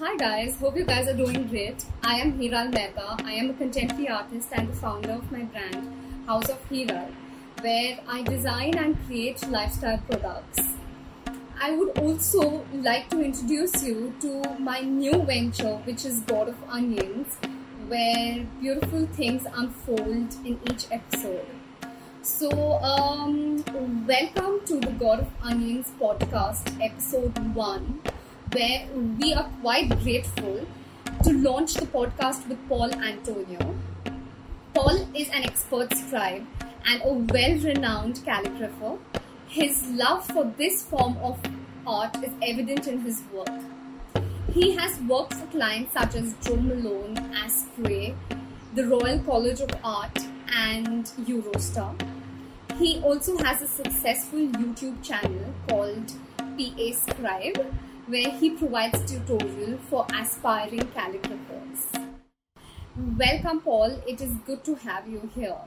Hi guys, hope you guys are doing great. I am Hiral Mehta. I am a contemporary artist and the founder of my brand, House of Hiral, where I design and create lifestyle products. I would also like to introduce you to my new venture, which is God of Onions, where beautiful things unfold in each episode. So, welcome to the God of Onions podcast, episode 1, where we are quite grateful to launch the podcast with Paul Antonio. Paul is an expert scribe and a well-renowned calligrapher. His love for this form of art is evident in his work. He has worked for clients such as Joe Malone, Asprey, the Royal College of Art and Eurostar. He also has a successful YouTube channel called PAScribe, where he provides tutorial for aspiring calligraphers. Welcome Paul, it is good to have you here.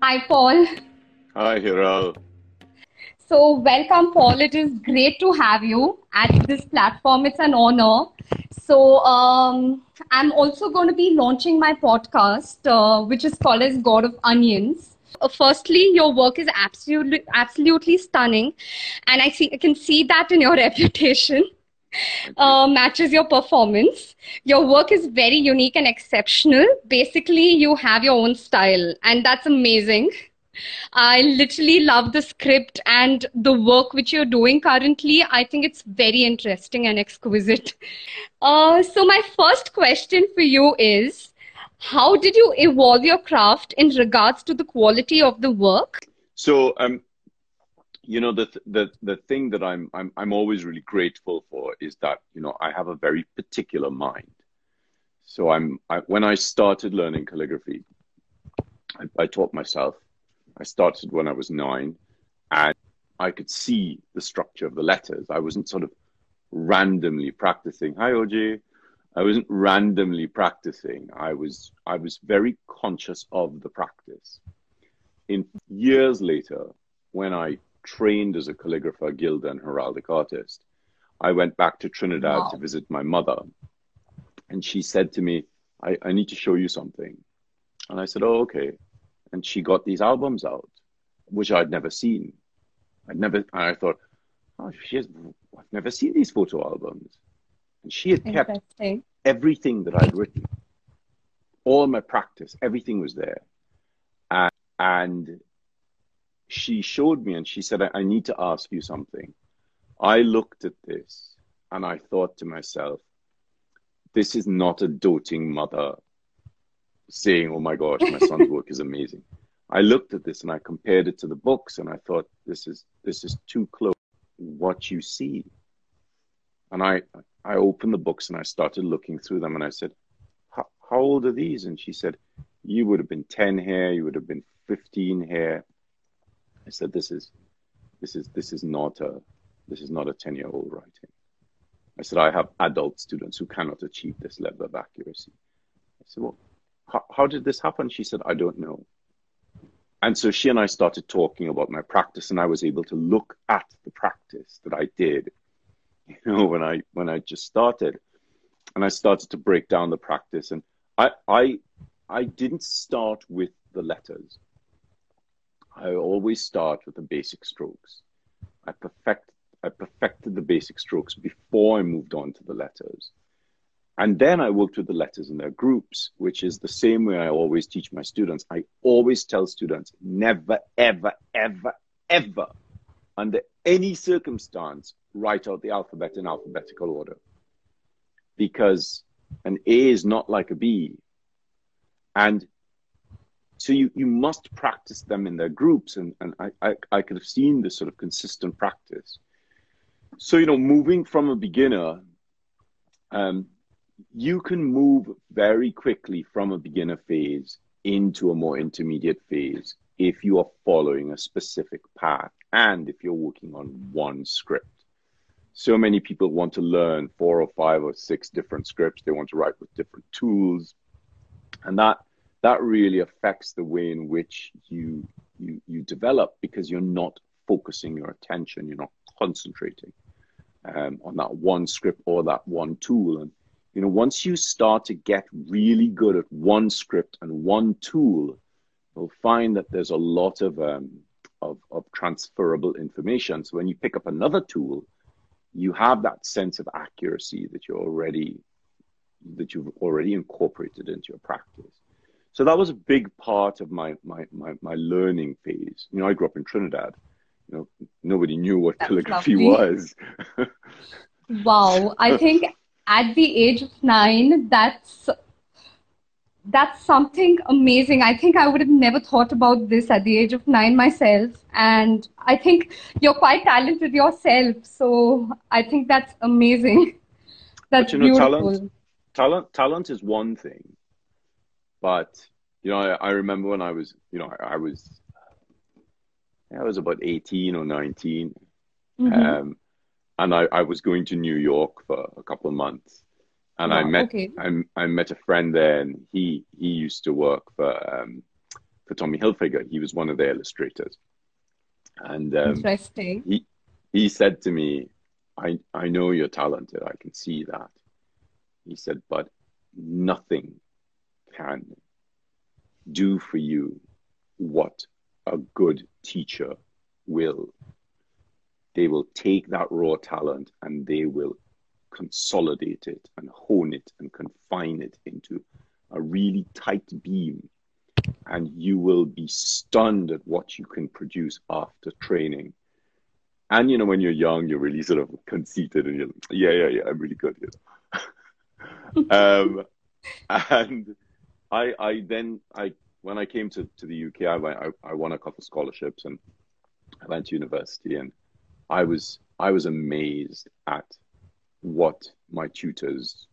Hi, Paul. Hi, Hiral. So, welcome, Paul. It is great to have you at this platform. It's an honor. So, I'm also going to be launching my podcast, which is called as God of Onions. Firstly, your work is absolutely stunning. And I can see that in your reputation. Matches your performance. Your work is very unique and exceptional. Basically, you have your own style, and that's amazing. I literally love the script and the work which you're doing currently. I think it's very interesting and exquisite. So my first question for you is, how did you evolve your craft in regards to the quality of the work? So, you know, the thing that I'm always really grateful for is that, you know, I have a very particular mind. So when I started learning calligraphy, I taught myself. I started when I was 9, and I could see the structure of the letters. I wasn't sort of randomly practicing. Hi, OJ. I wasn't randomly practicing. I was very conscious of the practice. In years later, when I trained as a calligrapher, guild and heraldic artist, I went back to Trinidad to visit my mother. And she said to me, I need to show you something. And I said, oh, okay. And she got these albums out, which I'd never seen. And I thought, oh, I've never seen these photo albums. And she had kept everything that I'd written. All my practice, everything was there. And she showed me and she said, I need to ask you something. I looked at this and I thought to myself, this is not a doting mother saying, oh my gosh, my son's work is amazing. I looked at this and I compared it to the books and I thought, this is too close to what you see. And I opened the books and I started looking through them and I said, how old are these? And she said, you would have been 10 here, you would have been 15 here. I said, this is not a 10-year-old writing. I said, I have adult students who cannot achieve this level of accuracy. I said, well, how did this happen? She said, I don't know. And so she and I started talking about my practice, and I was able to look at the practice that I did, you know, when I just started, and I started to break down the practice. And I didn't start with the letters. I always start with the basic strokes. I perfected the basic strokes before I moved on to the letters. And then I worked with the letters in their groups, which is the same way I always teach my students. I always tell students, never, ever, ever, ever, under any circumstance, write out the alphabet in alphabetical order. Because an A is not like a B. And so you must practice them in their groups. And I could have seen this sort of consistent practice. So, you know, moving from a beginner, you can move very quickly from a beginner phase into a more intermediate phase if you are following a specific path and if you're working on one script. So many people want to learn 4 or 5 or 6 different scripts. They want to write with different tools. And that really affects the way in which you you develop, because you're not focusing your attention, you're not concentrating on that one script or that one tool. And you know, once you start to get really good at one script and one tool, you'll find that there's a lot of transferable information. So when you pick up another tool, you have that sense of accuracy that you've already incorporated into your practice. So that was a big part of my learning phase. You know, I grew up in Trinidad. You know, nobody knew what calligraphy was. Wow, I think at the age of 9, that's something amazing. I think I would have never thought about this at the age of 9 myself. And I think you're quite talented yourself. So I think that's amazing. That's beautiful. Talent is one thing. But, you know, I remember when I was, you know, I was about 18 or 19. Mm-hmm. And I was going to New York for a couple of months. And I met a friend there, and he used to work for Tommy Hilfiger. He was one of the illustrators. And interesting. He said to me, I know you're talented. I can see that. He said, but nothing can do for you what a good teacher will. They will take that raw talent and they will consolidate it and hone it and confine it into a really tight beam, and you will be stunned at what you can produce after training. And you know, when you're young, you're really sort of conceited and you're like, yeah, I'm really good, you know? And when I came to the UK, I won a couple of scholarships and I went to university, and I was amazed at what my tutors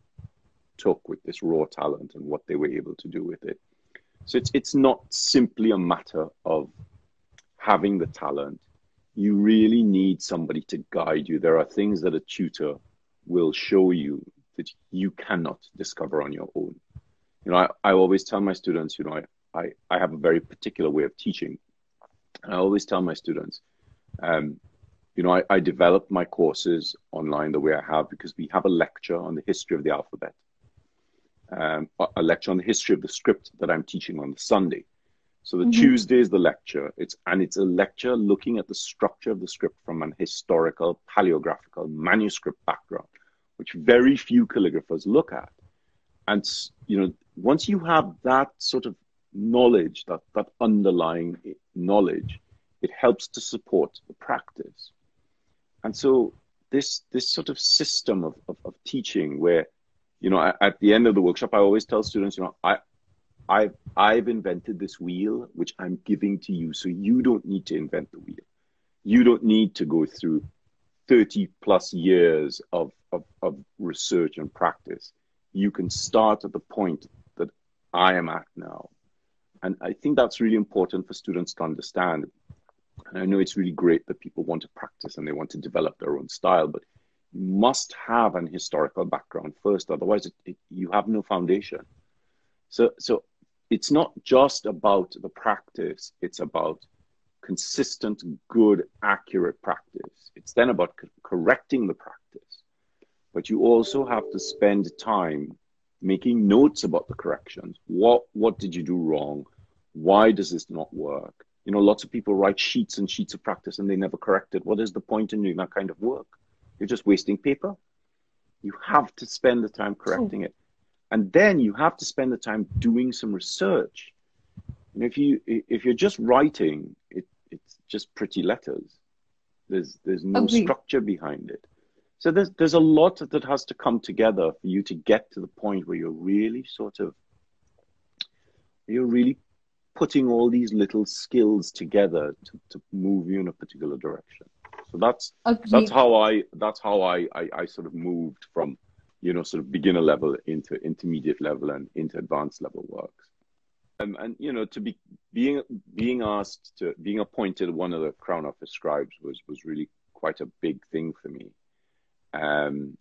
took with this raw talent and what they were able to do with it. So it's not simply a matter of having the talent. You really need somebody to guide you. There are things that a tutor will show you that you cannot discover on your own. You know, I always tell my students, you know, I have a very particular way of teaching. And I always tell my students, you know, I developed my courses online the way I have because we have a lecture on the history of the alphabet, a lecture on the history of the script that I'm teaching on the Sunday. So the mm-hmm. Tuesday is the lecture, it's a lecture looking at the structure of the script from an historical, paleographical, manuscript background, which very few calligraphers look at. And, you know, once you have that sort of knowledge, that underlying knowledge, it helps to support the practice. And so this sort of system of teaching where, you know, at the end of the workshop, I always tell students, you know, I've invented this wheel, which I'm giving to you. So you don't need to invent the wheel. You don't need to go through 30 plus years of research and practice. You can start at the point that I am at now. And I think that's really important for students to understand. And I know it's really great that people want to practice and they want to develop their own style, but you must have an historical background first. Otherwise, you have no foundation. So it's not just about the practice. It's about consistent, good, accurate practice. It's then about correcting the practice. But you also have to spend time making notes about the corrections. What did you do wrong? Why does this not work? You know, lots of people write sheets and sheets of practice and they never correct it. What is the point in doing that kind of work? You're just wasting paper. You have to spend the time correcting it. And then you have to spend the time doing some research. And if you're just writing, it's just pretty letters. There's no structure behind it. So there's a lot that has to come together for you to get to the point where you're really putting all these little skills together to move you in a particular direction. So that's how I sort of moved from, you know, sort of beginner level into intermediate level and into advanced level works. And you know, to be being appointed one of the Crown Office Scribes was really quite a big thing for me. And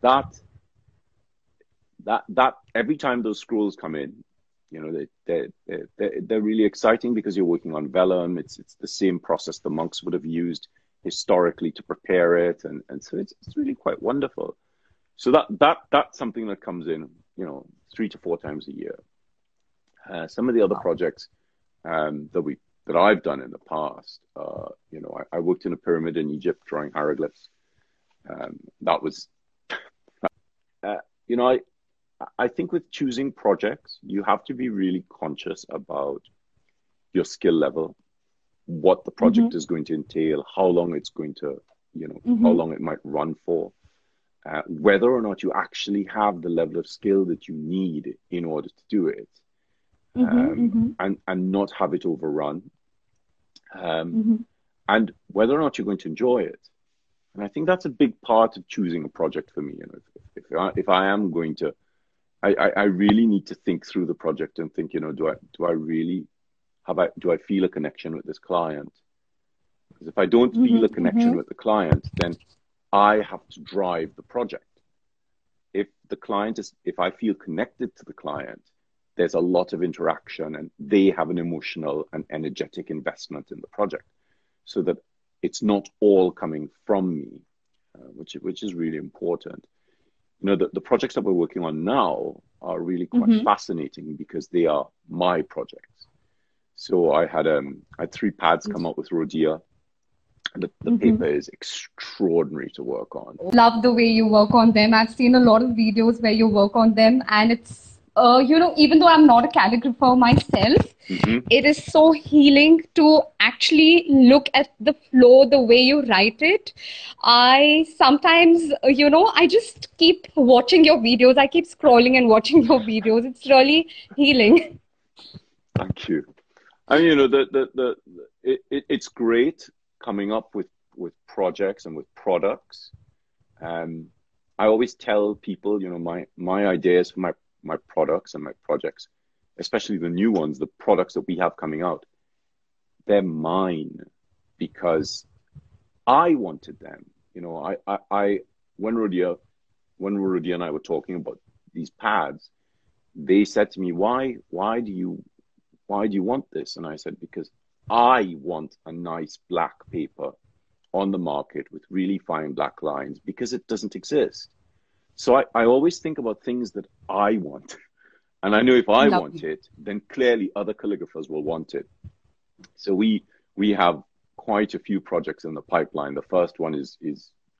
that every time those scrolls come in, You know, they're really exciting because you're working on vellum. It's the same process the monks would have used historically to prepare it, and so it's really quite wonderful. So that's something that comes in, you know, 3 to 4 times a year. Some of the other projects that I've done in the past, you know, I worked in a pyramid in Egypt drawing hieroglyphs. That was, you know, I think with choosing projects, you have to be really conscious about your skill level, what the project is going to entail, how long it's going to, you know, how long it might run for, whether or not you actually have the level of skill that you need in order to do it, and not have it overrun, and whether or not you're going to enjoy it. And I think that's a big part of choosing a project for me. You know, if I am going to, I really need to think through the project and think, you know, do I really do I feel a connection with this client? Because if I don't feel a connection with the client, then I have to drive the project. If I feel connected to the client, there's a lot of interaction and they have an emotional and energetic investment in the project, so that it's not all coming from me, which is really important. You know, the projects that we're working on now are really quite fascinating because they are my projects. So I had 3 pads come out with Rhodia. The paper is extraordinary to work on. Love the way you work on them. I've seen a lot of videos where you work on them, and it's, you know, even though I'm not a calligrapher myself, it is so healing to actually look at the flow, the way you write it. I sometimes, you know, I just keep watching your videos. I keep scrolling and watching your videos. It's really healing. Thank you. And you know, it's great coming up with projects and with products. I always tell people, you know, my ideas for my products and my projects, especially the new ones, the products that we have coming out, they're mine because I wanted them. You know, when Rhodia and I were talking about these pads, they said to me, why do you want this? And I said, because I want a nice black paper on the market with really fine black lines, because it doesn't exist. So I always think about things that I want. And I know if I want it, then clearly other calligraphers will want it. So we have quite a few projects in the pipeline. The first one is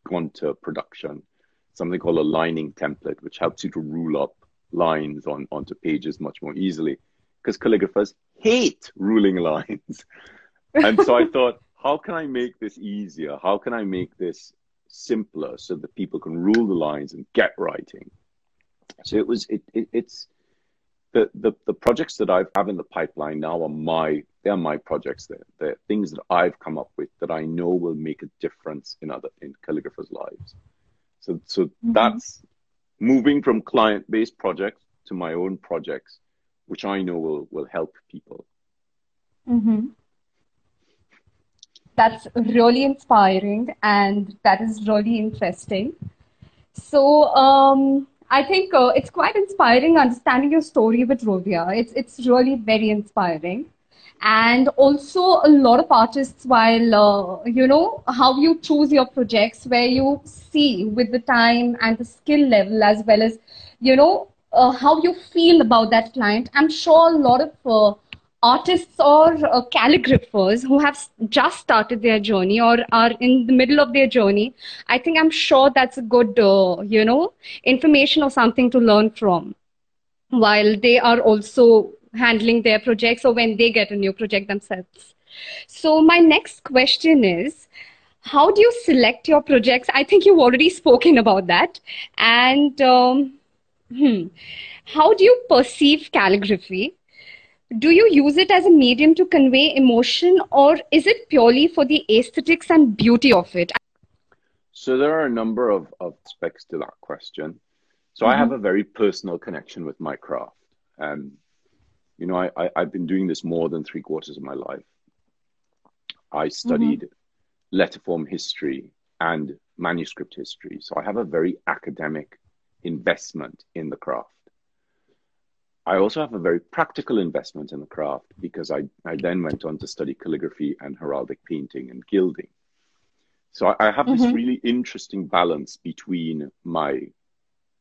gone to production, something called a lining template, which helps you to rule up lines onto pages much more easily, because calligraphers hate ruling lines. And so I thought, how can I make this easier? How can I make this simpler so that people can rule the lines and get writing? So it's the projects that I have in the pipeline now are my projects. They're things that I've come up with that I know will make a difference in calligraphers' lives. So that's moving from client-based projects to my own projects, which I know will help people. That's really inspiring, and that is really interesting. So I think it's quite inspiring understanding your story with Rhodia. It's really very inspiring. And also a lot of artists, while, you know, how you choose your projects, where you see with the time and the skill level, as well as, you know, how you feel about that client. I'm sure a lot of artists or calligraphers who have just started their journey or are in the middle of their journey, I think I'm sure that's a good, you know, information or something to learn from while they are also handling their projects or when they get a new project themselves. So my next question is, how do you select your projects? I think you've already spoken about that. And how do you perceive calligraphy? Do you use it as a medium to convey emotion, or is it purely for the aesthetics and beauty of it? So there are a number of aspects to that question. So I have a very personal connection with my craft. You know, I've been doing this more than 3/4 of my life. I studied letterform history and manuscript history. So I have a very academic investment in the craft. I also have a very practical investment in the craft because I then went on to study calligraphy and heraldic painting and gilding. So I have this really interesting balance between my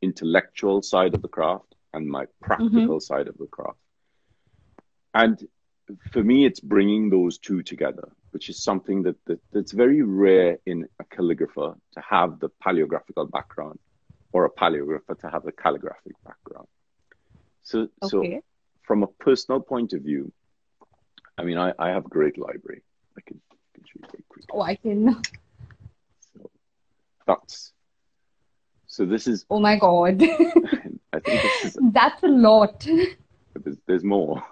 intellectual side of the craft and my practical side of the craft. And for me, it's bringing those two together, which is something that's very rare in a calligrapher to have the paleographical background or a paleographer to have the calligraphic background. So from a personal point of view, I mean, I have a great library. I can show you very quickly. Oh, I can. So this is... Oh my God. I think this is... That's a lot. There's more.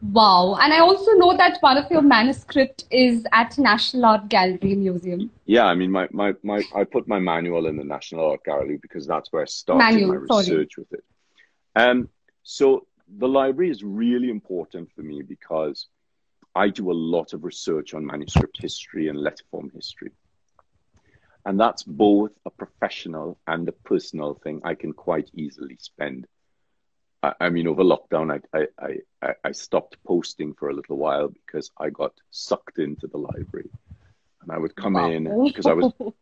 Wow. And I also know that one of your manuscript is at National Art Gallery Museum. Yeah, I mean, I put my manual in the National Art Gallery because that's where I started my research with it. So the library is really important for me because I do a lot of research on manuscript history and letterform history. And that's both a professional and a personal thing I can quite easily spend. I mean, over lockdown, I stopped posting for a little while because I got sucked into the library. And I would come in because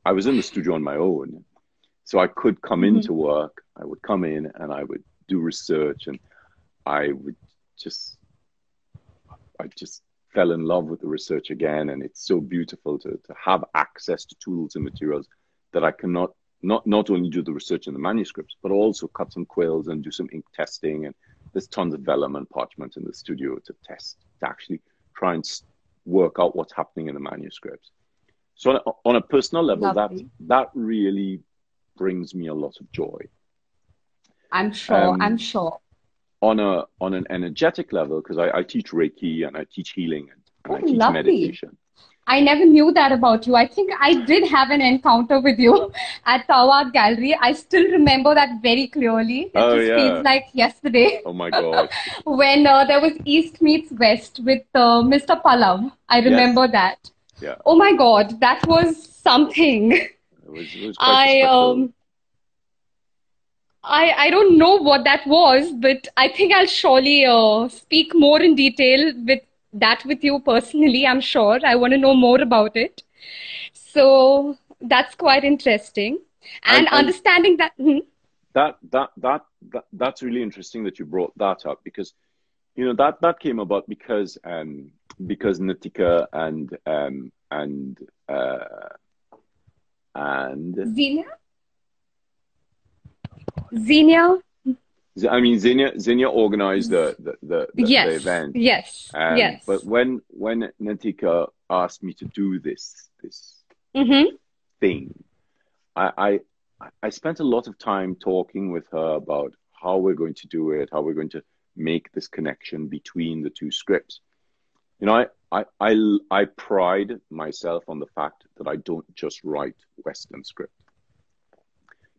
I was in the studio on my own. So I could come into work. I would come in and I would do research. And I just fell in love with the research again. And it's so beautiful to have access to tools and materials that I cannot not only do the research in the manuscripts, but also cut some quills and do some ink testing. And there's tons of vellum and parchment in the studio to test, to actually try and work out what's happening in the manuscripts. So on a personal level, that really brings me a lot of joy. I'm sure, On an energetic level, because I teach Reiki and I teach healing and I teach meditation. I never knew that about you. I think I did have an encounter with you at Tawad Gallery. I still remember that very clearly. It just feels like yesterday. Oh my God. When there was East Meets West with Mr. Palam. I remember that. Yeah. Oh my God, that was something. It was quite I don't know what that was, but I think I'll surely speak more in detail with you personally, I'm sure. I want to know more about it. So that's quite interesting. And understanding that... That's really interesting that you brought that up because, you know, that came about because Nitika and Zenia? Zenia? I mean, Zenia organized the event. Yes, yes. But when Nitika asked me to do this thing, I spent a lot of time talking with her about how we're going to do it, how we're going to make this connection between the two scripts. You know, I pride myself on the fact that I don't just write Western script.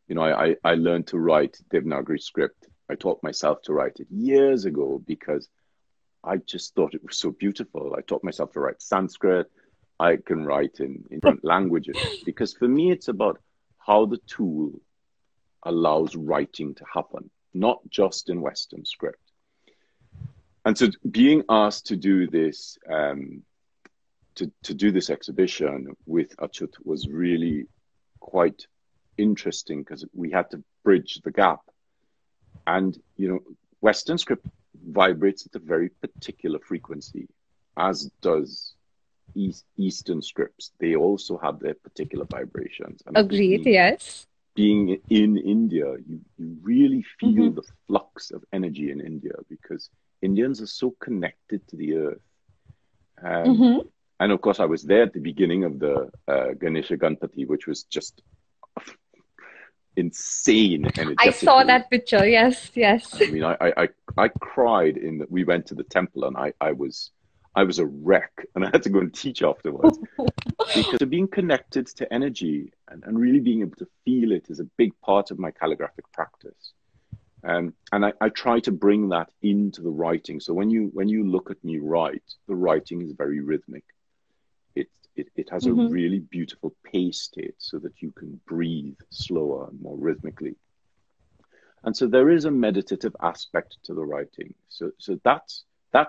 You know, I learned to write Devanagari script. I taught myself to write it years ago because I just thought it was so beautiful. I taught myself to write Sanskrit. I can write in different languages because for me, it's about how the tool allows writing to happen, not just in Western script. And so being asked to do this, to do this exhibition with Achyut was really quite interesting because we had to bridge the gap. And, you know, Western script vibrates at a very particular frequency, as does Eastern scripts. They also have their particular vibrations. And agreed, yes. Being in India, you really feel the flux of energy in India because Indians are so connected to the earth. And of course, I was there at the beginning of the Ganesha Ganpati, which was just insane energetic. I saw that picture. Yes, yes. I mean, I cried in that. We went to the temple, and I was a wreck, and I had to go and teach afterwards because being connected to energy and really being able to feel it is a big part of my calligraphic practice, and I try to bring that into the writing. So when you look at me write, the writing is very rhythmic. It has a really beautiful pace to it so that you can breathe slower and more rhythmically. And so there is a meditative aspect to the writing. So that's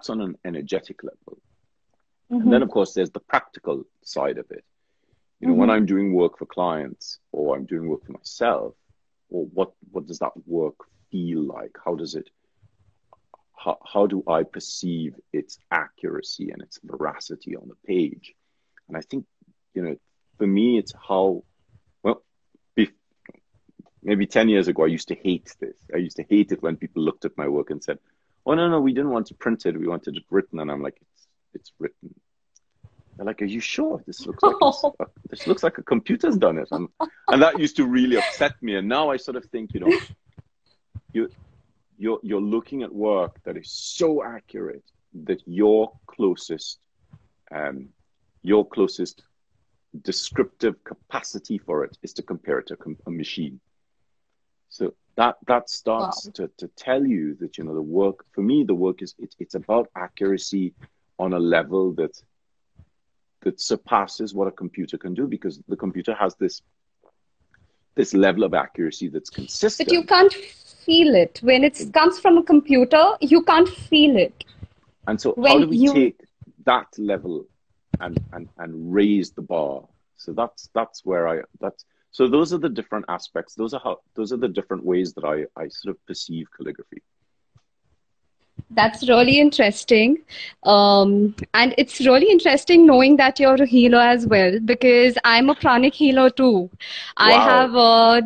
on an energetic level. Mm-hmm. And then, of course, there's the practical side of it. You know, mm-hmm. when I'm doing work for clients or I'm doing work for myself, or what does that work feel like? How do I perceive its accuracy and its veracity on the page? And I think, you know, for me, it's how, well, maybe 10 years ago, I used to hate this. I used to hate it when people looked at my work and said, oh, no, we didn't want to print it. We wanted it written. And I'm like, it's written. They're like, are you sure? This looks like a computer's done it. And that used to really upset me. And now I sort of think, you know, you're looking at work that is so accurate that your closest descriptive capacity for it is to compare it to a machine. So that starts wow. to tell you that, you know, the work, for me, the work is, it's about accuracy on a level that surpasses what a computer can do, because the computer has this level of accuracy that's consistent. But you can't feel it. When it comes from a computer, you can't feel it. And so how do we take that level and raise the bar? So so those are the different aspects. Those are the different ways that I sort of perceive calligraphy. That's really interesting. And it's really interesting knowing that you're a healer as well, because I'm a pranic healer too. Wow. I have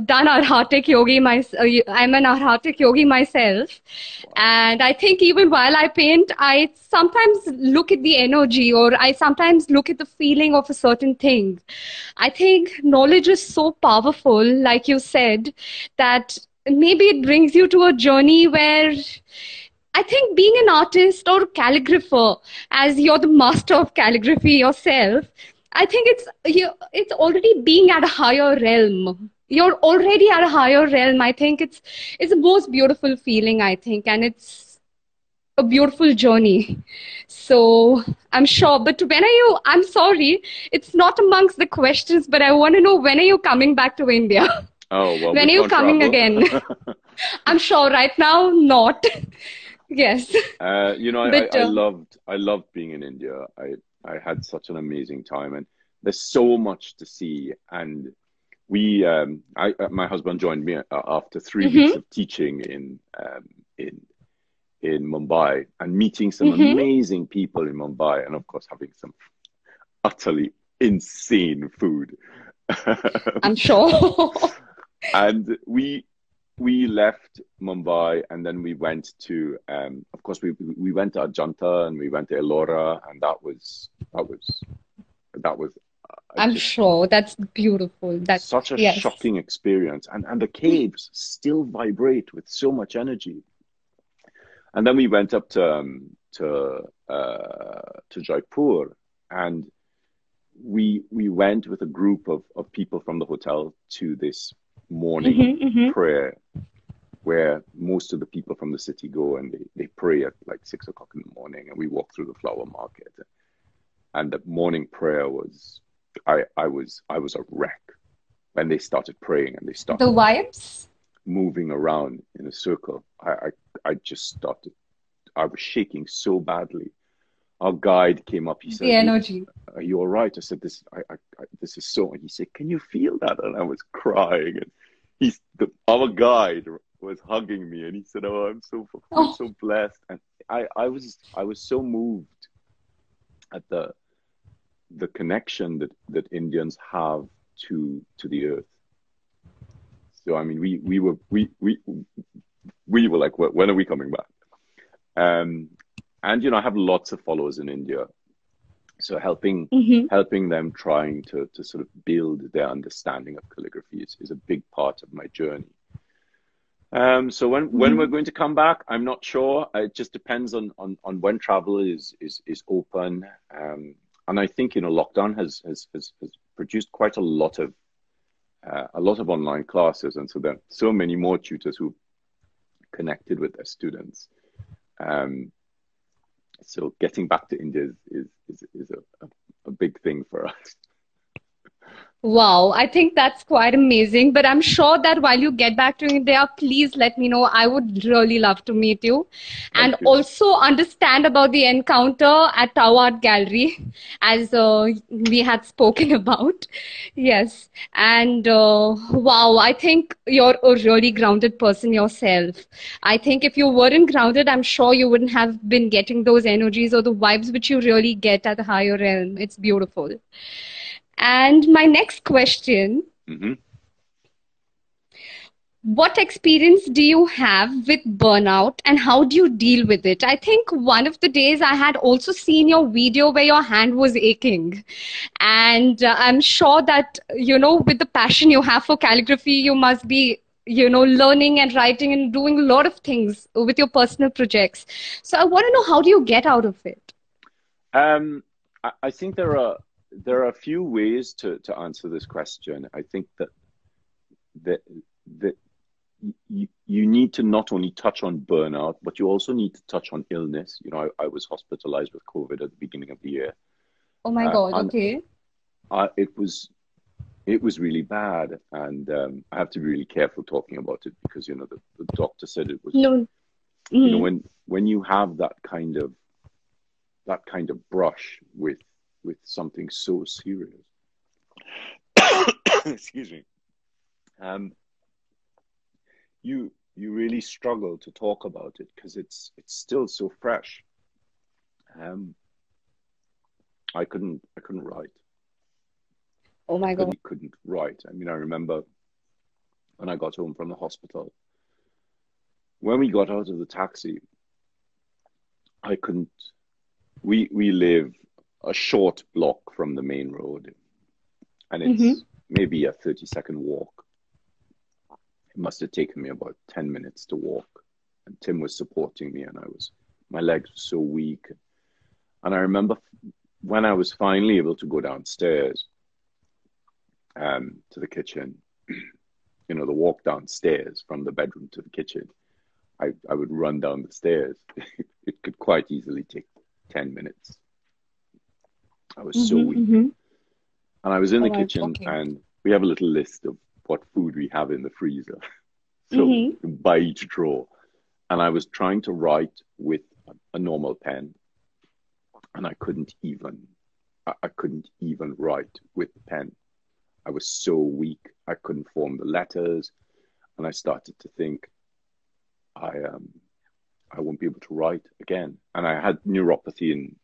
done Arhatic Yogi. I'm an Arhatic Yogi myself. Wow. And I think even while I paint, I sometimes look at the energy, or I sometimes look at the feeling of a certain thing. I think knowledge is so powerful, like you said, that maybe it brings you to a journey where... I think being an artist or calligrapher, as you're the master of calligraphy yourself, I think it's already being at a higher realm. You're already at a higher realm. I think it's the most beautiful feeling, I think, and it's a beautiful journey. So I'm sure. But when are you? I'm sorry, it's not amongst the questions, but I want to know, when are you coming back to India? Oh well. When are you coming again? I'm sure right now not. Yes. You know, I loved being in India. I had such an amazing time, and there's so much to see. And we, my husband joined me after 3 mm-hmm. weeks of teaching in Mumbai, and meeting some mm-hmm. amazing people in Mumbai, and of course having some utterly insane food. I'm sure. And we left Mumbai, and then we went to, of course, we went to Ajanta, and we went to Elora, and that was. I'm sure that's beautiful. That's such a yes. shocking experience, and the caves still vibrate with so much energy. And then we went up to Jaipur, and we went with a group of people from the hotel to this morning mm-hmm, mm-hmm. prayer, where most of the people from the city go, and they pray at like 6 o'clock in the morning, and we walk through the flower market, and the morning prayer was, I was a wreck when they started praying, and they started the vibes moving around in a circle. I just started, I was shaking so badly. Our guide came up. He said, the energy. Are you all right? I said, this is so. And he said, can you feel that? And I was crying. And our guide was hugging me, and he said, oh, I'm so blessed. And I was so moved at the connection that Indians have to the earth. So I mean, we were like, when are we coming back? And, you know, I have lots of followers in India. So helping them, trying to sort of build their understanding of calligraphy is a big part of my journey. So when we're going to come back, I'm not sure. It just depends on when travel is open. And I think, you know, lockdown has produced quite a lot of online classes. And so there are so many more tutors who connected with their students. So getting back to India is a big thing for us. Wow, I think that's quite amazing. But I'm sure that while you get back to India, please let me know. I would really love to meet you. And also understand about the encounter at Tawad Gallery, as we had spoken about. Yes. And wow, I think you're a really grounded person yourself. I think if you weren't grounded, I'm sure you wouldn't have been getting those energies or the vibes which you really get at the higher realm. It's beautiful. And my next question, what experience do you have with burnout and how do you deal with it? I think one of the days I had also seen your video where your hand was aching. And I'm sure that, you know, with the passion you have for calligraphy, you must be, you know, learning and writing and doing a lot of things with your personal projects. So I want to know, how do you get out of it? I think there are a few ways to answer this question. I think that you need to not only touch on burnout, but you also need to touch on illness. You know, I was hospitalized with COVID at the beginning of the year. Oh my God, okay. It was really bad. And I have to be really careful talking about it because, you know, the doctor said it was, you know, when you have that kind of brush with something so serious, excuse me, you really struggle to talk about it because it's still so fresh. I couldn't write. Oh my God! Couldn't write. I mean, I remember when I got home from the hospital, when we got out of the taxi, I couldn't. We live a short block from the main road, and it's maybe a 30-second walk. It must have taken me about 10 minutes to walk, and Tim was supporting me, and my legs were so weak. And I remember when I was finally able to go downstairs to the kitchen, you know, the walk downstairs from the bedroom to the kitchen, I would run down the stairs. It could quite easily take 10 minutes. I was so weak. And I was in the kitchen, and we have a little list of what food we have in the freezer. So by each drawer. And I was trying to write with a normal pen, and I couldn't even write with the pen. I was so weak. I couldn't form the letters. And I started to think, I won't be able to write again. And I had neuropathy in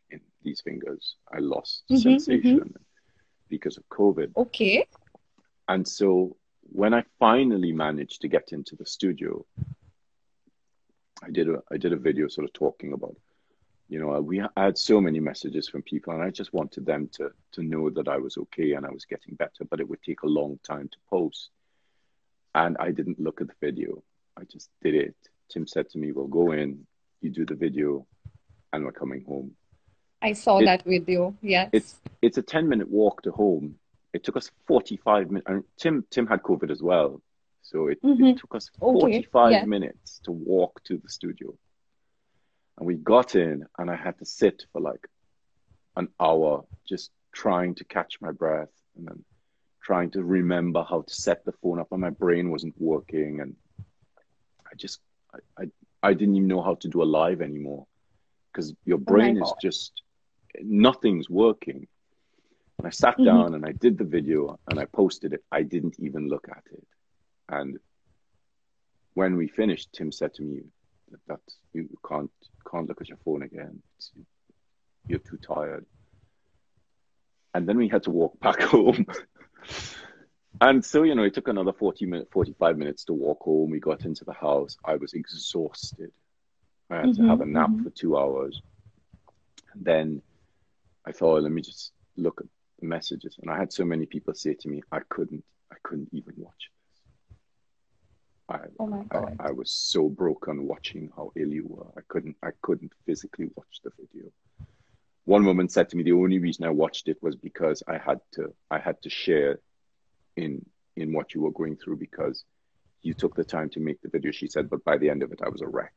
these fingers. I lost sensation because of COVID. Okay. And so when I finally managed to get into the studio, I did a video sort of talking about, you know, I had so many messages from people, and I just wanted them to know that I was okay and I was getting better, but it would take a long time to post. And I didn't look at the video. I just did it. Tim said to me, "Well, go in, you do the video, and we're coming home." I saw that video, yes. It's a 10-minute walk to home. It took us 45 minutes. Tim had COVID as well. So it took us 45 minutes to walk to the studio. And we got in, and I had to sit for like an hour just trying to catch my breath and then trying to remember how to set the phone up, and my brain wasn't working. And I didn't even know how to do a live anymore, because your brain is just, nothing's working. And I sat down and I did the video and I posted it. I didn't even look at it. And when we finished, Tim said to me, "That's, you can't look at your phone again. You're too tired." And then we had to walk back home. And so, you know, it took another 45 minutes to walk home. We got into the house. I was exhausted. I had to have a nap for 2 hours. And then I thought, let me just look at the messages. And I had so many people say to me, I couldn't even watch this. I was so broken watching how ill you were. I couldn't physically watch the video. One woman said to me, the only reason I watched it was because I had to share in what you were going through, because you took the time to make the video, she said, but by the end of it, I was a wreck.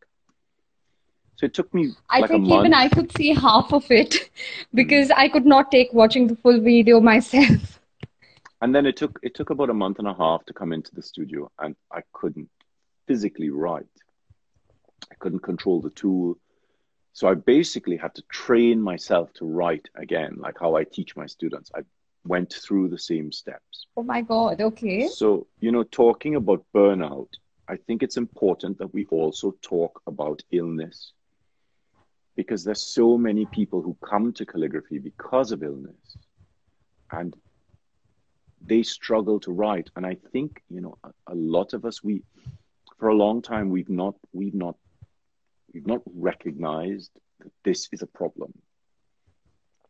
So it took me like a month. I think even I could see half of it because I could not take watching the full video myself. And then it took about a month and a half to come into the studio, and I couldn't physically write. I couldn't control the tool. So I basically had to train myself to write again, like how I teach my students. I went through the same steps. Oh my God, okay. So, you know, talking about burnout, I think it's important that we also talk about illness, because there's so many people who come to calligraphy because of illness, and they struggle to write. And I think, you know, a lot of us, for a long time, we've not recognized that this is a problem.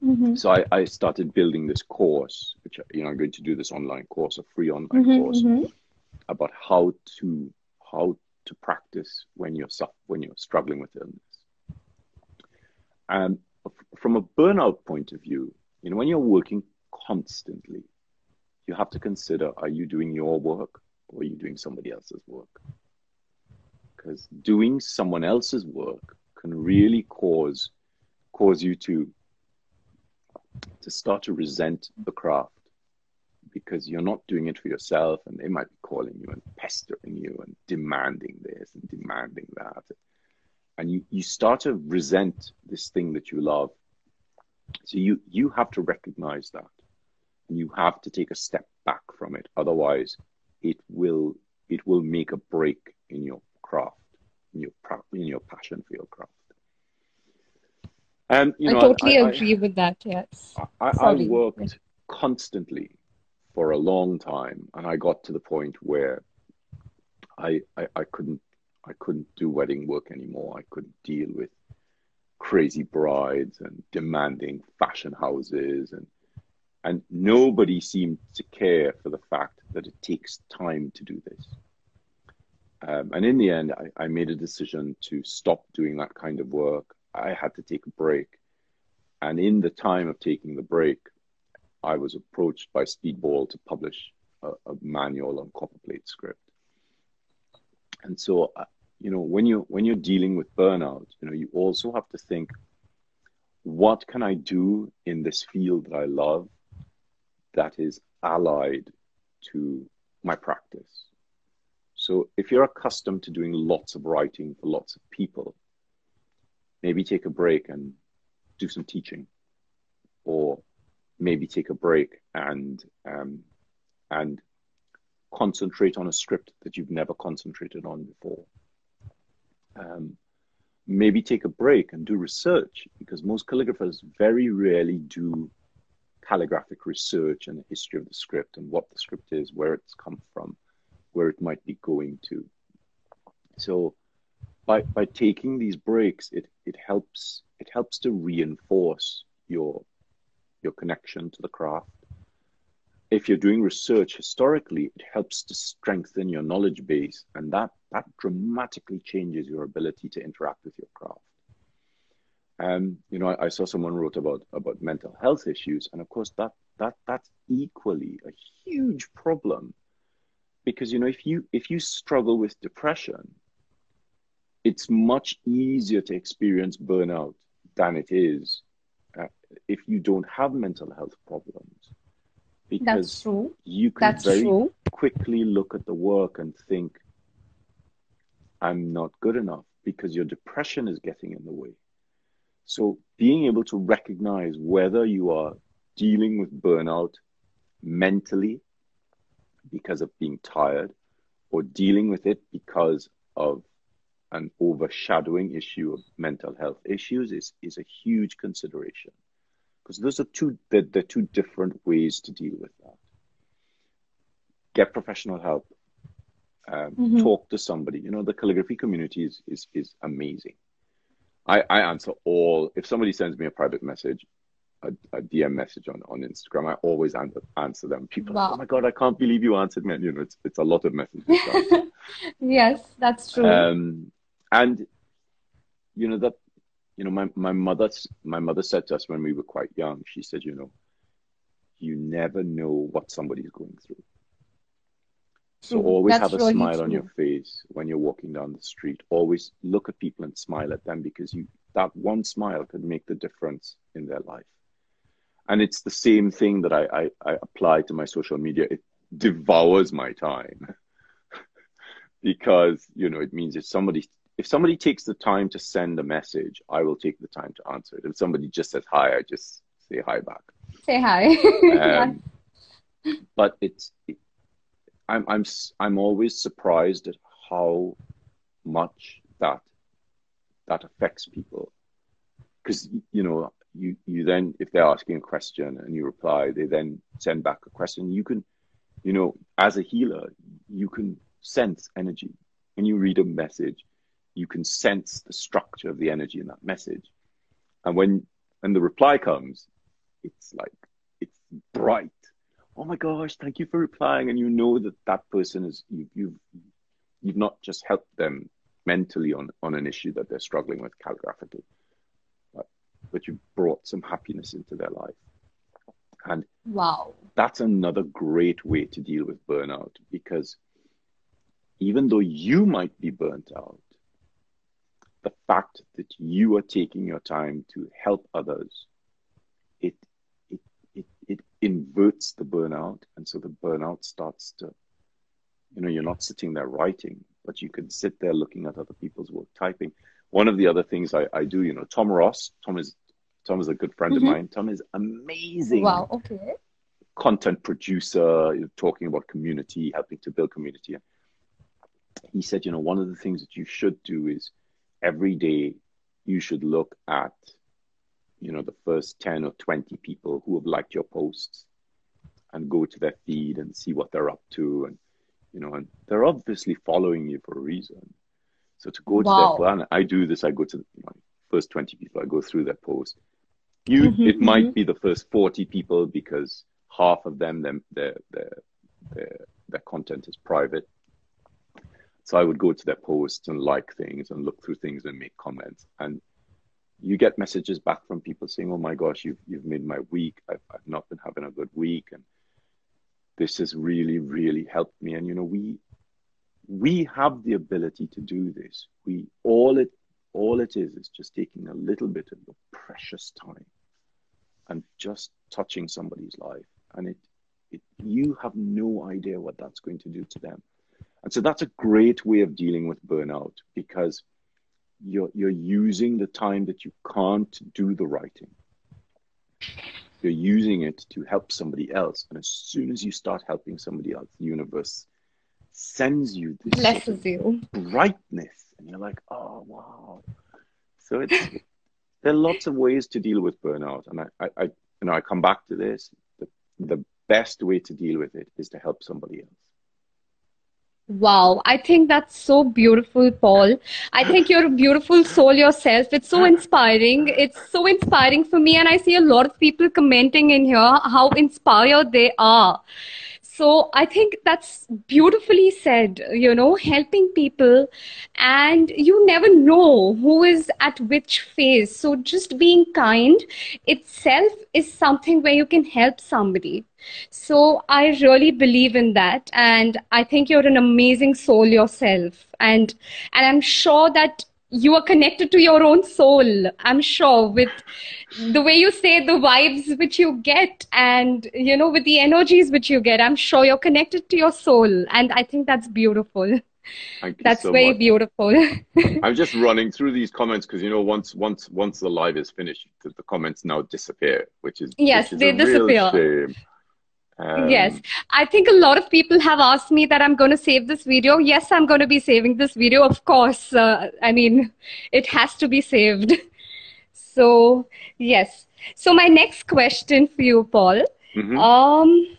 Mm-hmm. So I started building this course, which, you know, I'm going to do this online course, a free online course about how to practice when you're struggling with illness. And from a burnout point of view, you know, when you're working constantly, you have to consider, are you doing your work or are you doing somebody else's work? Because doing someone else's work can really cause you to start to resent the craft, because you're not doing it for yourself, and they might be calling you and pestering you and demanding this and demanding that. And you start to resent this thing that you love. So you have to recognize that. And you have to take a step back from it. Otherwise, it will make a break in your craft, in your passion for your craft. And you know, I totally agree with that. Yes, I worked constantly for a long time, and I got to the point where I couldn't do wedding work anymore. I couldn't deal with crazy brides and demanding fashion houses and nobody seemed to care for the fact that it takes time to do this. And in the end, I made a decision to stop doing that kind of work. I had to take a break. And in the time of taking the break, I was approached by Speedball to publish a manual on Copperplate script. And so, you know, when you're dealing with burnout, you know, you also have to think, what can I do in this field that I love that is allied to my practice? So if you're accustomed to doing lots of writing for lots of people, maybe take a break and do some teaching, or maybe take a break and concentrate on a script that you've never concentrated on before. Maybe take a break and do research, because most calligraphers very rarely do calligraphic research and the history of the script and what the script is, where it's come from, where it might be going to. So by taking these breaks, it helps to reinforce your connection to the craft. If you're doing research historically, it helps to strengthen your knowledge base, and that dramatically changes your ability to interact with your craft. You know, I saw someone wrote about mental health issues, and of course that's equally a huge problem, because, you know, if you struggle with depression, it's much easier to experience burnout than it is if you don't have mental health problems. Because that's true. You can quickly look at the work and think, I'm not good enough, because your depression is getting in the way. So being able to recognize whether you are dealing with burnout mentally because of being tired, or dealing with it because of an overshadowing issue of mental health issues is a huge consideration. Because those are two different ways to deal with that. Get professional help. Talk to somebody. You know, the calligraphy community is amazing. I answer all. If somebody sends me a private message, a DM message on Instagram, I always answer them. People are like, oh my God, I can't believe you answered me. You know, it's a lot of messages. Yes, that's true. And you know that. You know, my mother said to us when we were quite young, she said, you know, you never know what somebody's going through. So always have a smile on your face when you're walking down the street. Always look at people and smile at them, because that one smile could make the difference in their life. And it's the same thing that I apply to my social media. It devours my time because, you know, it means if somebody takes the time to send a message, I will take the time to answer it. If somebody just says hi, I just say hi back. Say hi. Yeah. But I'm always surprised at how much that affects people. Because, you know, you then, if they're asking a question and you reply, they then send back a question. You can, you know, as a healer, you can sense energy. When you read a message, you can sense the structure of the energy in that message. And when the reply comes, it's like, it's bright. Oh my gosh, thank you for replying. And you know that person is, you've not just helped them mentally on an issue that they're struggling with calligraphically, but you brought some happiness into their life. And wow, that's another great way to deal with burnout, because even though you might be burnt out, the fact that you are taking your time to help others, it inverts the burnout. And so the burnout starts to, you know, you're not sitting there writing, but you can sit there looking at other people's work, typing. One of the other things I do, you know, Tom Ross, Tom is a good friend mm-hmm. of mine. Tom is amazing. Wow, okay. Content producer, you know, talking about community, helping to build community. He said, you know, one of the things that you should do is every day you should look at, you know, the first 10 or 20 people who have liked your posts and go to their feed and see what they're up to. And, you know, and they're obviously following you for a reason. So to go wow. to their plan, I do this, I go to my first 20 people, I go through their post. It might be the first 40 people, because half of them, their content is private. So I would go to their posts and like things and look through things and make comments. And you get messages back from people saying, oh my gosh, you've made my week. I've not been having a good week. And this has really, really helped me. And, you know, we have the ability to do this. All it is just taking a little bit of your precious time and just touching somebody's life. And you have no idea what that's going to do to them. And so that's a great way of dealing with burnout, because you're using the time that you can't do the writing. You're using it to help somebody else. And as soon as you start helping somebody else, the universe sends you this blesses you brightness, and you're like, oh wow. So there are lots of ways to deal with burnout, and I you know, I come back to this, the best way to deal with it is to help somebody else. Wow, I think that's so beautiful, Paul. I think you're a beautiful soul yourself. It's so inspiring. It's so inspiring for me, and I see a lot of people commenting in here how inspired they are. So I think that's beautifully said, you know, helping people, and you never know who is at which phase. So just being kind itself is something where you can help somebody. So I really believe in that. And I think you're an amazing soul yourself. And I'm sure that you are connected to your own soul, I'm sure, with the way you say, the vibes which you get, and, you know, with the energies which you get. I'm sure you're connected to your soul. And I think that's beautiful. Thank you. That's so very much. Beautiful. I'm just running through these comments because, you know, once the live is finished, the comments now disappear, which is, yes, which is they a disappear. Real shame. Yes, I think a lot of people have asked me that I'm going to save this video. Yes, I'm going to be saving this video, of course. I mean, it has to be saved. So, yes. So my next question for you, Paul. Mm-hmm.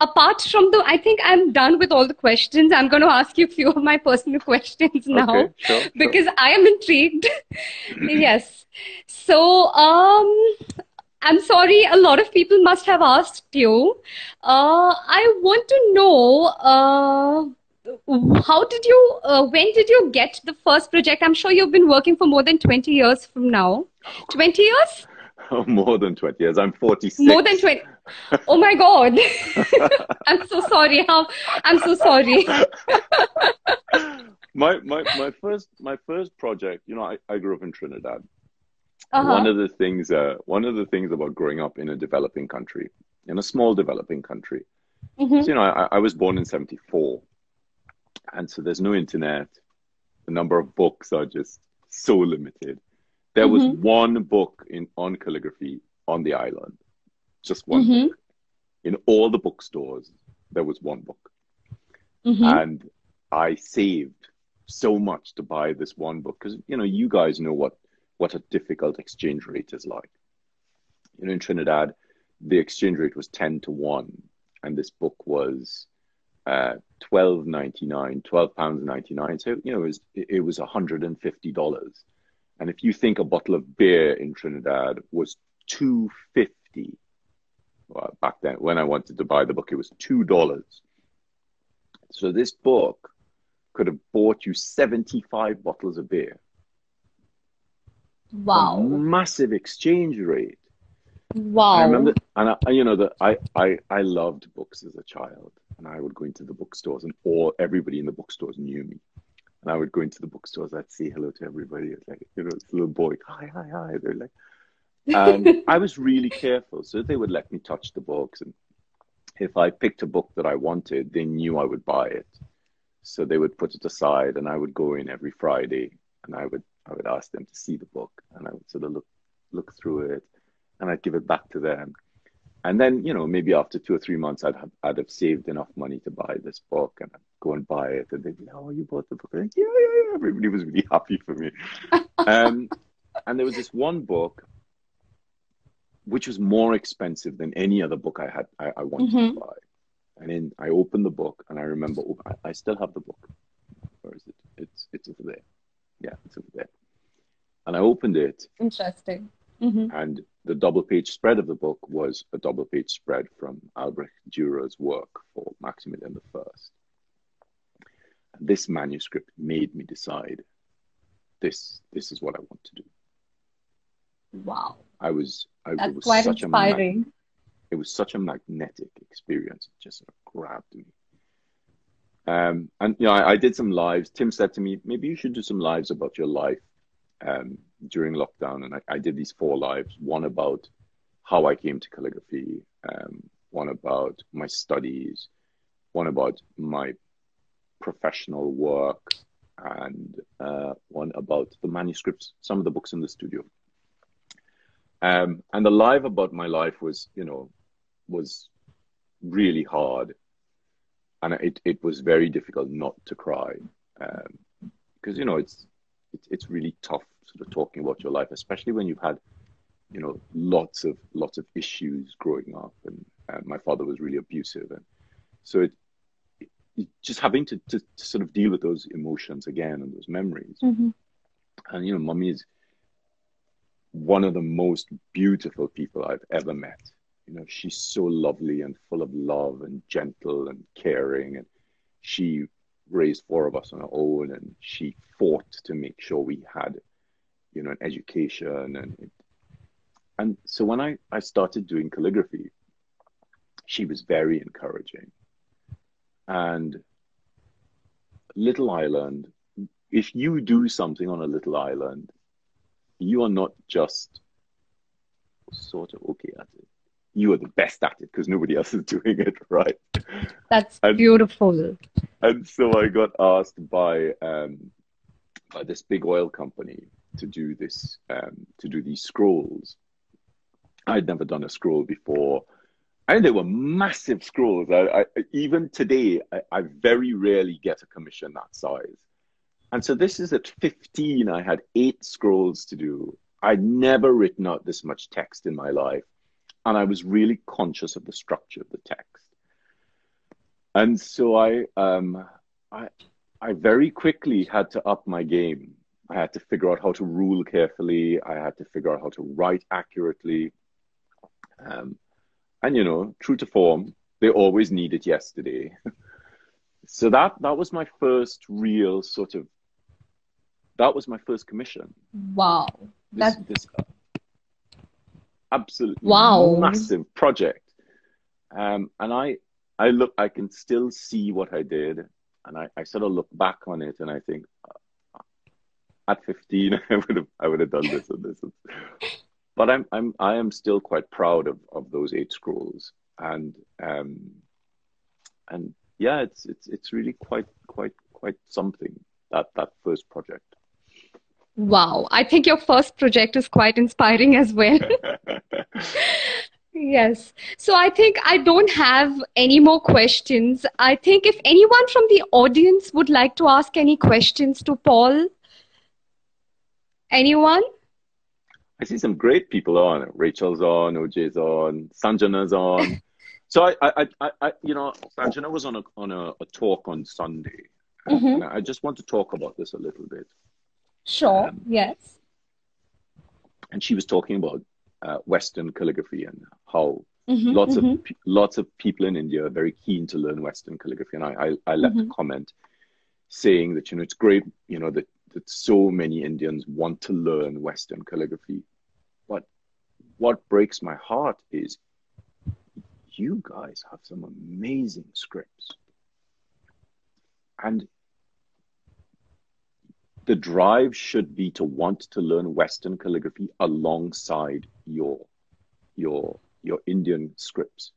Apart from the, I think I'm done with all the questions. I'm going to ask you a few of my personal questions now, okay, sure, because sure. I am intrigued. Yes. So, I'm sorry, a lot of people must have asked you. I want to know, how did you, when did you get the first project? I'm sure you've been working for more than 20 years from now. 20 years? Oh, more than 20 years. I'm 46. More than 20. Oh my God. I'm so sorry. I'm so sorry. my first project, you know, I grew up in Trinidad. One of the things about growing up in a developing country, in a small developing country, so, you know, I was born in '74, and so there's no internet. The number of books are just so limited. There was one book on calligraphy on the island, just one book. In all the bookstores, there was one book. And I saved so much to buy this one book because, you know, you guys know what a difficult exchange rate is like. You know, in Trinidad, the exchange rate was 10 to 1, and this book was £12.99. So, you know, it was $150. And if you think a bottle of beer in Trinidad was $2.50, well, back then when I wanted to buy the book, it was $2. So this book could have bought you 75 bottles of beer. Wow. A massive exchange rate. Wow. I remember, and I loved books as a child, and I would go into the bookstores, and everybody in the bookstores knew me. And I would go into the bookstores, I'd say hello to everybody. It's like, you know, it's a little boy, hi, hi, hi. They're like, I was really careful. So they would let me touch the books. And if I picked a book that I wanted, they knew I would buy it. So they would put it aside, and I would go in every Friday, and I would ask them to see the book, and I would sort of look through it, and I'd give it back to them. And then, you know, maybe after 2 or 3 months, I'd have saved enough money to buy this book, and I'd go and buy it, and they'd be like, oh, you bought the book. I'd be like, yeah, yeah, yeah. Everybody was really happy for me. And there was this one book, which was more expensive than any other book I wanted to buy. And then I opened the book, and I remember, oh, I still have the book. Where is it? It's over there. Yeah, it's over there. And I opened it. Interesting. And the double-page spread of the book was a double-page spread from Albrecht Dürer's work for Maximilian I. And this manuscript made me decide, this is what I want to do. Wow. It was such a magnetic experience. It just sort of grabbed me. And, you know, I did some lives. Tim said to me, maybe you should do some lives about your life during lockdown. And I did these 4 lives, one about how I came to calligraphy, one about my studies, one about my professional work, and one about the manuscripts, some of the books in the studio. And the live about my life was, you know, was really hard. And it was very difficult not to cry. Because, you know, it's really tough sort of talking about your life, especially when you've had, you know, lots of issues growing up. And my father was really abusive. And so it just having to sort of deal with those emotions again and those memories. And, you know, Mummy is one of the most beautiful people I've ever met. You know, she's so lovely and full of love and gentle and caring. And she raised 4 of us on her own, and she fought to make sure we had, you know, an education. And so when I started doing calligraphy, she was very encouraging. And little island, if you do something on a little island, you are not just sort of okay at it. You are the best at it because nobody else is doing it, right? That's beautiful. And so I got asked by this big oil company to do this, to do these scrolls. I'd never done a scroll before. And they were massive scrolls. Even today, I very rarely get a commission that size. And so this is at 15, I had 8 scrolls to do. I'd never written out this much text in my life. And I was really conscious of the structure of the text. And so I very quickly had to up my game. I had to figure out how to rule carefully. I had to figure out how to write accurately. And, you know, true to form, they always need it yesterday. So that was my first real sort of, that was my first commission. Wow. This absolutely massive project. And I can still see what I did. And I sort of look back on it and I think, at 15, I would have done this and this. But I am still quite proud of those 8 scrolls, and yeah, it's really quite something, that first project. Wow, I think your first project is quite inspiring as well. Yes. So I think I don't have any more questions. I think if anyone from the audience would like to ask any questions to Paul. Anyone? I see some great people on. Rachel's on, OJ's on, Sanjana's on. So I you know, Sanjana was on a talk on Sunday. Mm-hmm. And I just want to talk about this a little bit. Sure, yes. And she was talking about Western calligraphy and how lots of people in India are very keen to learn Western calligraphy. And I left a comment saying that, you know, it's great, you know, that so many Indians want to learn Western calligraphy. But what breaks my heart is you guys have some amazing scripts. And the drive should be to want to learn Western calligraphy alongside your Indian scripts.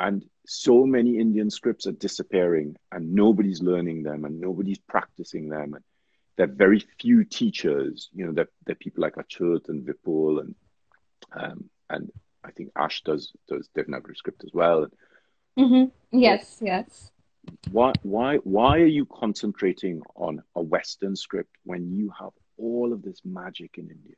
And so many Indian scripts are disappearing and nobody's learning them and nobody's practicing them. And there are very few teachers, you know, there are people like Achyut and Vipul and I think Ash does Devanagari script as well. Mm-hmm. Yes, yes. Why are you concentrating on a Western script when you have all of this magic in India?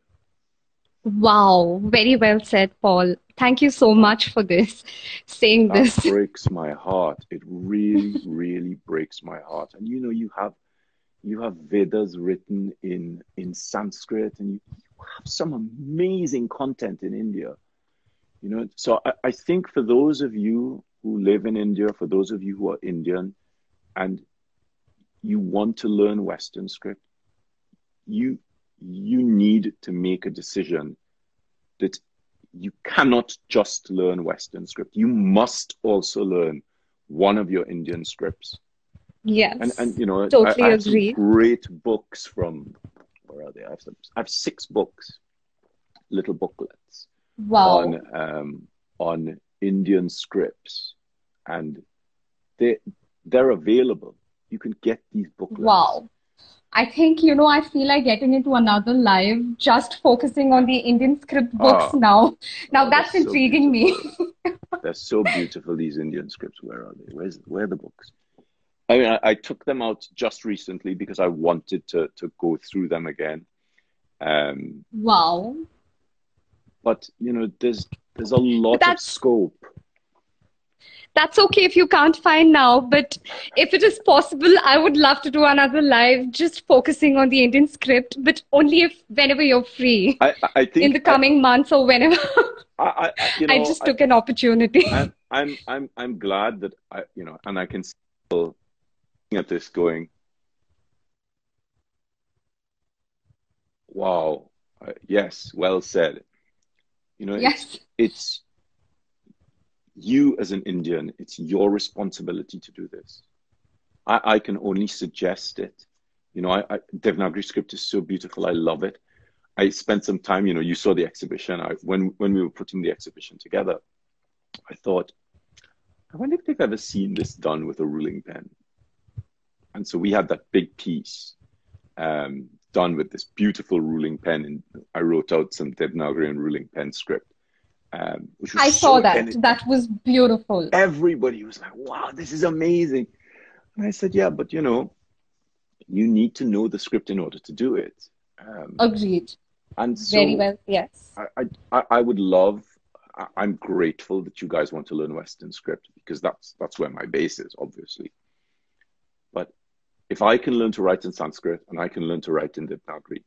Wow, very well said, Paul. Thank you so much for this, saying that this. It breaks my heart. It really, really breaks my heart. And you know, you have Vedas written in Sanskrit, and you have some amazing content in India. You know, so I think for those of you who live in India, for those of you who are Indian and you want to learn Western script, you need to make a decision that you cannot just learn Western script. You must also learn one of your Indian scripts. Yes. And you know, totally agree. Some great books from, where are they? I have 6 books, little booklets. Wow. On Indian scripts, and they're available. You can get these booklets. Wow. I think, you know, I feel like getting into another live, just focusing on the Indian script books now. Now that's intriguing me. They're so beautiful, these Indian scripts. Where are they? Where are the books? I mean, I took them out just recently because I wanted to go through them again. Wow. But, you know, there's a lot of scope. That's okay if you can't find now. But if it is possible, I would love to do another live just focusing on the Indian script, but only whenever you're free. I think in the coming months or whenever. You know, I just took an opportunity. I'm glad that I, you know, and I can still look at this going, wow, yes, well said. You know, yes. It's you as an Indian, it's your responsibility to do this. I can only suggest it. You know, Devanagari script is so beautiful. I love it. I spent some time, you know, you saw the exhibition. When we were putting the exhibition together, I thought, I wonder if they've ever seen this done with a ruling pen. And so we had that big piece done with this beautiful ruling pen, and I wrote out some Devanagari ruling pen script. I saw that. That was beautiful. Everybody was like, wow, this is amazing. And I said, yeah, but you know, you need to know the script in order to do it. Agreed. And so very well, yes. I would love, I'm grateful that you guys want to learn Western script because that's where my base is, obviously. But if I can learn to write in Sanskrit and I can learn to write in Devanagari,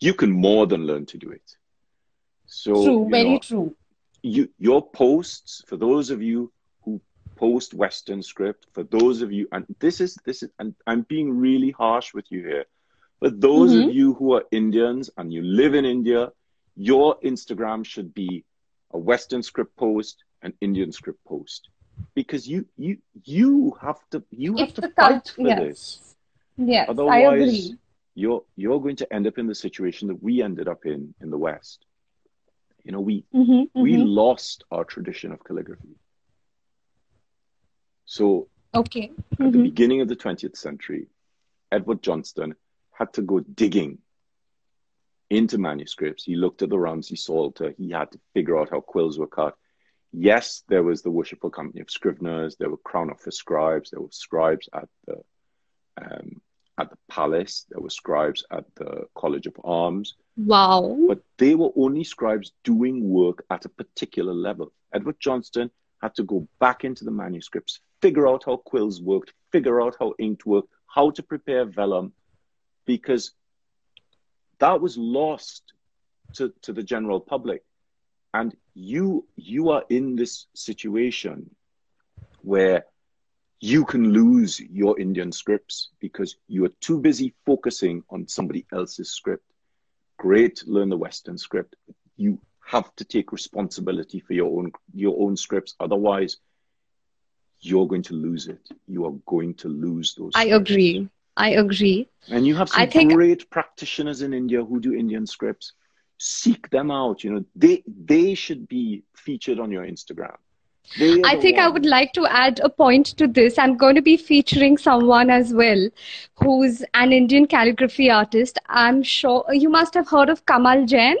you can more than learn to do it. So, true, very true. Your posts, for those of you who post Western script, for those of you, and this is, and I'm being really harsh with you here, but those of you who are Indians and you live in India, your Instagram should be a Western script post, an Indian script post, because you have to fight for this. Yes, otherwise, I agree. you're going to end up in the situation that we ended up in the West. You know, we lost our tradition of calligraphy. So at the beginning of the 20th century, Edward Johnston had to go digging into manuscripts. He looked at the Ramsey Psalter. He had to figure out how quills were cut. Yes, there was the Worshipful Company of Scriveners. There were Crown Office Scribes. There were scribes at the palace. There were scribes at the College of Arms. Wow. But they were only scribes doing work at a particular level. Edward Johnston had to go back into the manuscripts, figure out how quills worked, figure out how ink worked, how to prepare vellum, because that was lost to the general public. And you are in this situation where you can lose your Indian scripts because you are too busy focusing on somebody else's script. Great, learn the Western script. You have to take responsibility for your own scripts. Otherwise, you're going to lose it. You are going to lose those scripts. I agree. And you have some great practitioners in India who do Indian scripts. Seek them out. You know, they should be featured on your Instagram. I would like to add a point to this. I'm going to be featuring someone as well who's an Indian calligraphy artist. I'm sure you must have heard of Kamal Jain.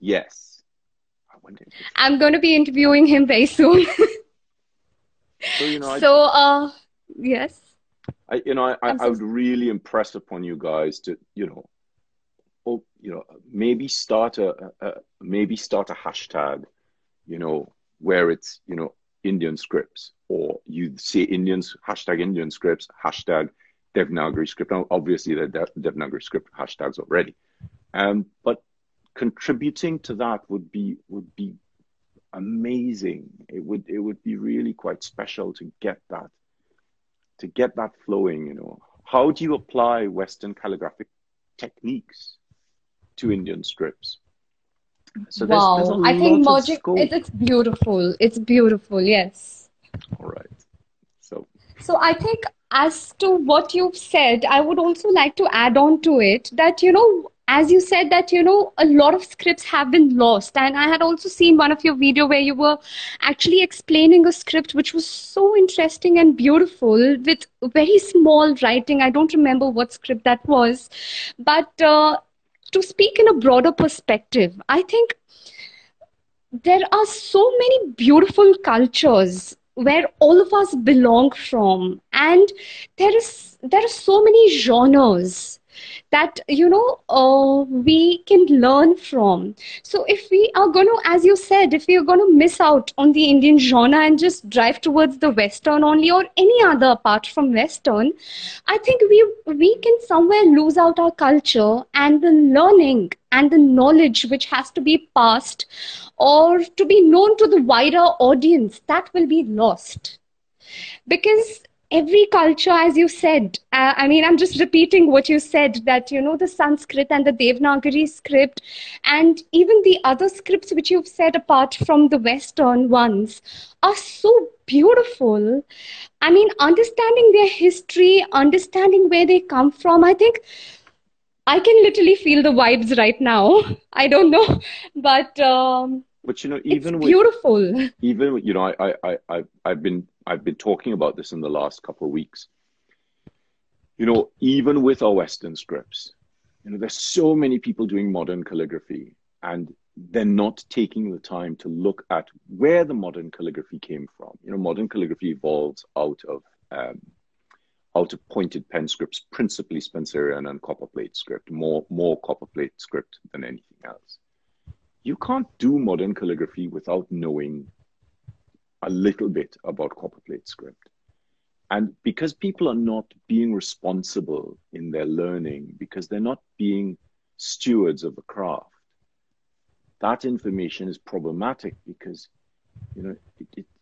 Yes. I'm going to be interviewing him very soon. Yes. I would really impress upon you guys to, maybe start a hashtag, where it's, Indian scripts, or you say Indians, hashtag Indian scripts, hashtag Devanagari script. Now, obviously, there are Devanagari script hashtags already. But contributing to that would be amazing. It would be really quite special to get that flowing, How do you apply Western calligraphic techniques to Indian scripts? So there's I think magic, it's beautiful. It's beautiful, yes. All right. So I think as to what you've said, I would also like to add on to it that, as you said that, a lot of scripts have been lost. And I had also seen one of your video where you were actually explaining a script which was so interesting and beautiful with very small writing. I don't remember what script that was. But to speak in a broader perspective, I think there are so many beautiful cultures where all of us belong from. And there are so many genres that, we can learn from. So if we are going to, as you said, if we are going to miss out on the Indian genre and just drive towards the Western only or any other apart from Western, I think we can somewhere lose out our culture and the learning and the knowledge which has to be passed or to be known to the wider audience. That will be lost. Because every culture, as you said, I'm just repeating what you said, that, the Sanskrit and the Devanagari script and even the other scripts which you've said apart from the Western ones are so beautiful. Understanding their history, understanding where they come from, I think I can literally feel the vibes right now. I don't know, but... But even with, beautiful. Even I've been talking about this in the last couple of weeks. Even with our Western scripts, there's so many people doing modern calligraphy, and they're not taking the time to look at where the modern calligraphy came from. Modern calligraphy evolves out of pointed pen scripts, principally Spencerian and Copperplate script, more Copperplate script than anything else. You can't do modern calligraphy without knowing a little bit about Copperplate script. And because people are not being responsible in their learning, because they're not being stewards of the craft, that information is problematic because,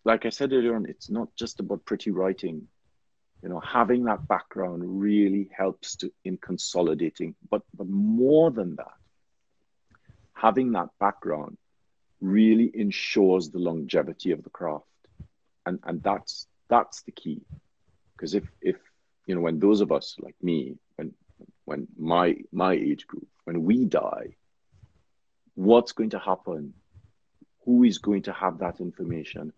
like I said earlier on, it's not just about pretty writing. Having that background really helps in consolidating, but more than that, having that background really ensures the longevity of the craft. And that's the key. Because if when those of us like me, when when my age group, when we die, what's going to happen? Who is going to have that information?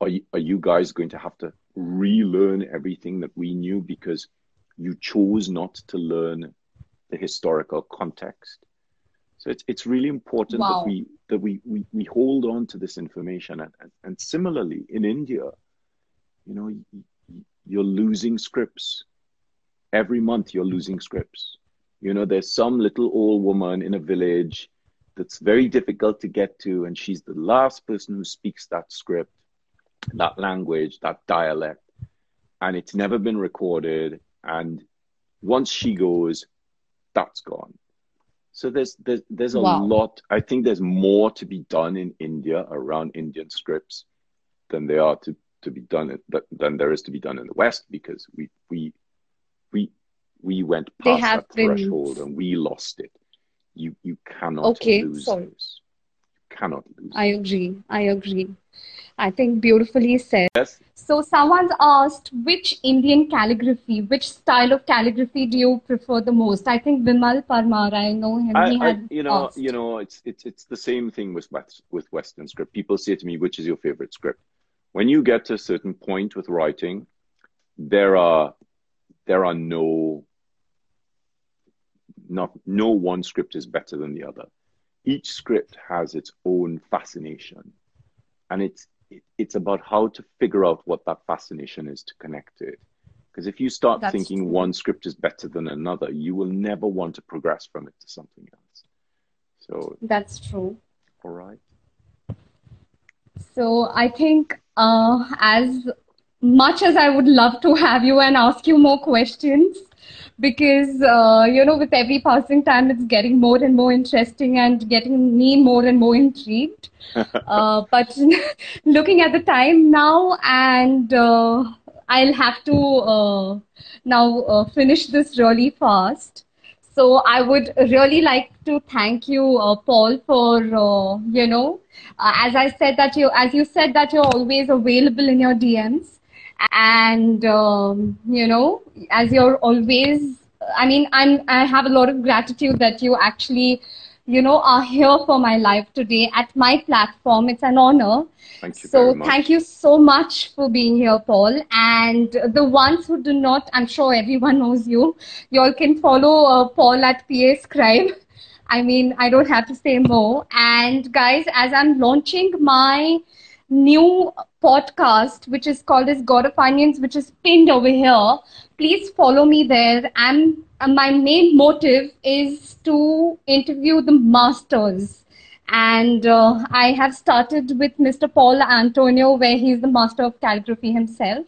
Are you guys going to have to relearn everything that we knew because you chose not to learn the historical context? So it's really important wow. that we hold on to this information. And similarly, in India, you know, you're losing scripts. Every month you're losing scripts. You know, there's some little old woman in a village that's very difficult to get to, and she's the last person who speaks that script, that language, that dialect, and it's never been recorded. And once she goes, that's gone. So there's a wow. lot. I think there's more to be done in India around Indian scripts than there are to be done than there is to be done in the West, because we went past that threshold and we lost it. You cannot lose those. You cannot lose. I agree. I think beautifully said. Yes. So someone's asked, which Indian calligraphy, which style of calligraphy do you prefer the most? I think Vimal Parmar, I know him. You know, it's the same thing with Western script. People say to me, which is your favorite script? When you get to a certain point with writing, there are no one script is better than the other. Each script has its own fascination, and it's about how to figure out what that fascination is to connect to it. Because if you start thinking true. One script is better than another, you will never want to progress from it to something else. So that's true. All right. So I think as much as I would love to have you and ask you more questions, because, you know, with every passing time, it's getting more and more interesting and getting me more and more intrigued. But looking at the time now, and I'll have to now finish this really fast. So I would really like to thank you, Paul, for, you know, as you said that you're always available in your DMs. And, you know, as you're always, I mean, I have a lot of gratitude that you actually, you know, are here for my live today at my platform. It's an honor. Thank you so much. Thank you so much for being here, Paul. And the ones who do not, I'm sure everyone knows you. You all can follow Paul at PAScribe. I mean, I don't have to say more. And guys, as I'm launching my new podcast, which is called as God of Onions, which is pinned over here, please follow me there. And my main motive is to interview the masters. And I have started with Mr. Paul Antonio, where he's the master of calligraphy himself.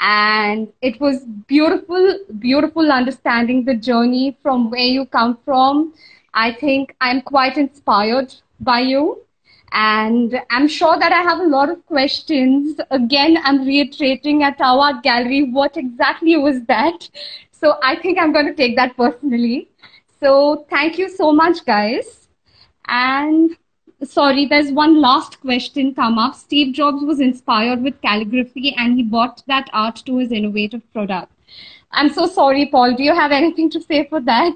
And it was beautiful, beautiful understanding the journey from where you come from. I think I'm quite inspired by you. And I'm sure that I have a lot of questions. Again, I'm reiterating at Tawad Gallery, what exactly was that? So I think I'm going to take that personally. So thank you so much, guys. And sorry, there's one last question come up. Steve Jobs was inspired with calligraphy and he bought that art to his innovative product. I'm so sorry, Paul. Do you have anything to say for that?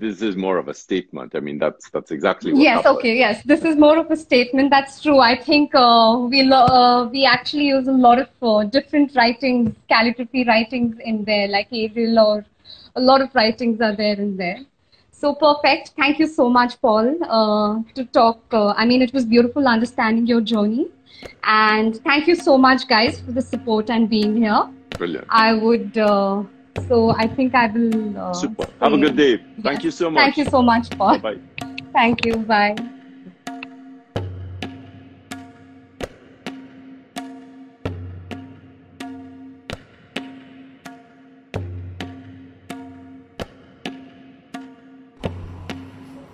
This is more of a statement. I mean, that's exactly what happened. Okay, yes. This is more of a statement. That's true. I think we actually use a lot of different writings, calligraphy writings in there, like Arial, or a lot of writings are there in there. So perfect. Thank you so much, Paul, to talk. I mean, it was beautiful understanding your journey. And thank you so much, guys, for the support and being here. Brilliant. I would, so I think I will. Super. Have a good day. Yes. Thank you so much. Thank you so much, Paul. Bye. Thank you. Bye.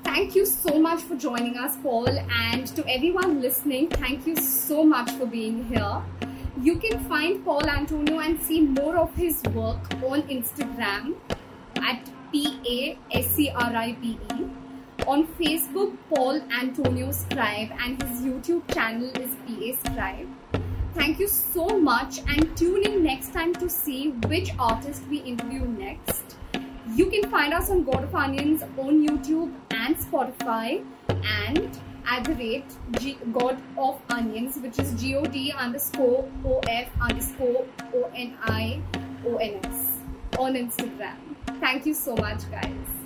Thank you so much for joining us, Paul, and to everyone listening, thank you so much for being here. You can find Paul Antonio and see more of his work on Instagram at PAScribe, on Facebook Paul Antonio Scribe, and his YouTube channel is PAScribe. Thank you so much, and tune in next time to see which artist we interview next. You can find us on God of Onions on YouTube and Spotify and at the rate God of Onions, which is GOD_OF_ONIONS on Instagram. Thank you so much, guys.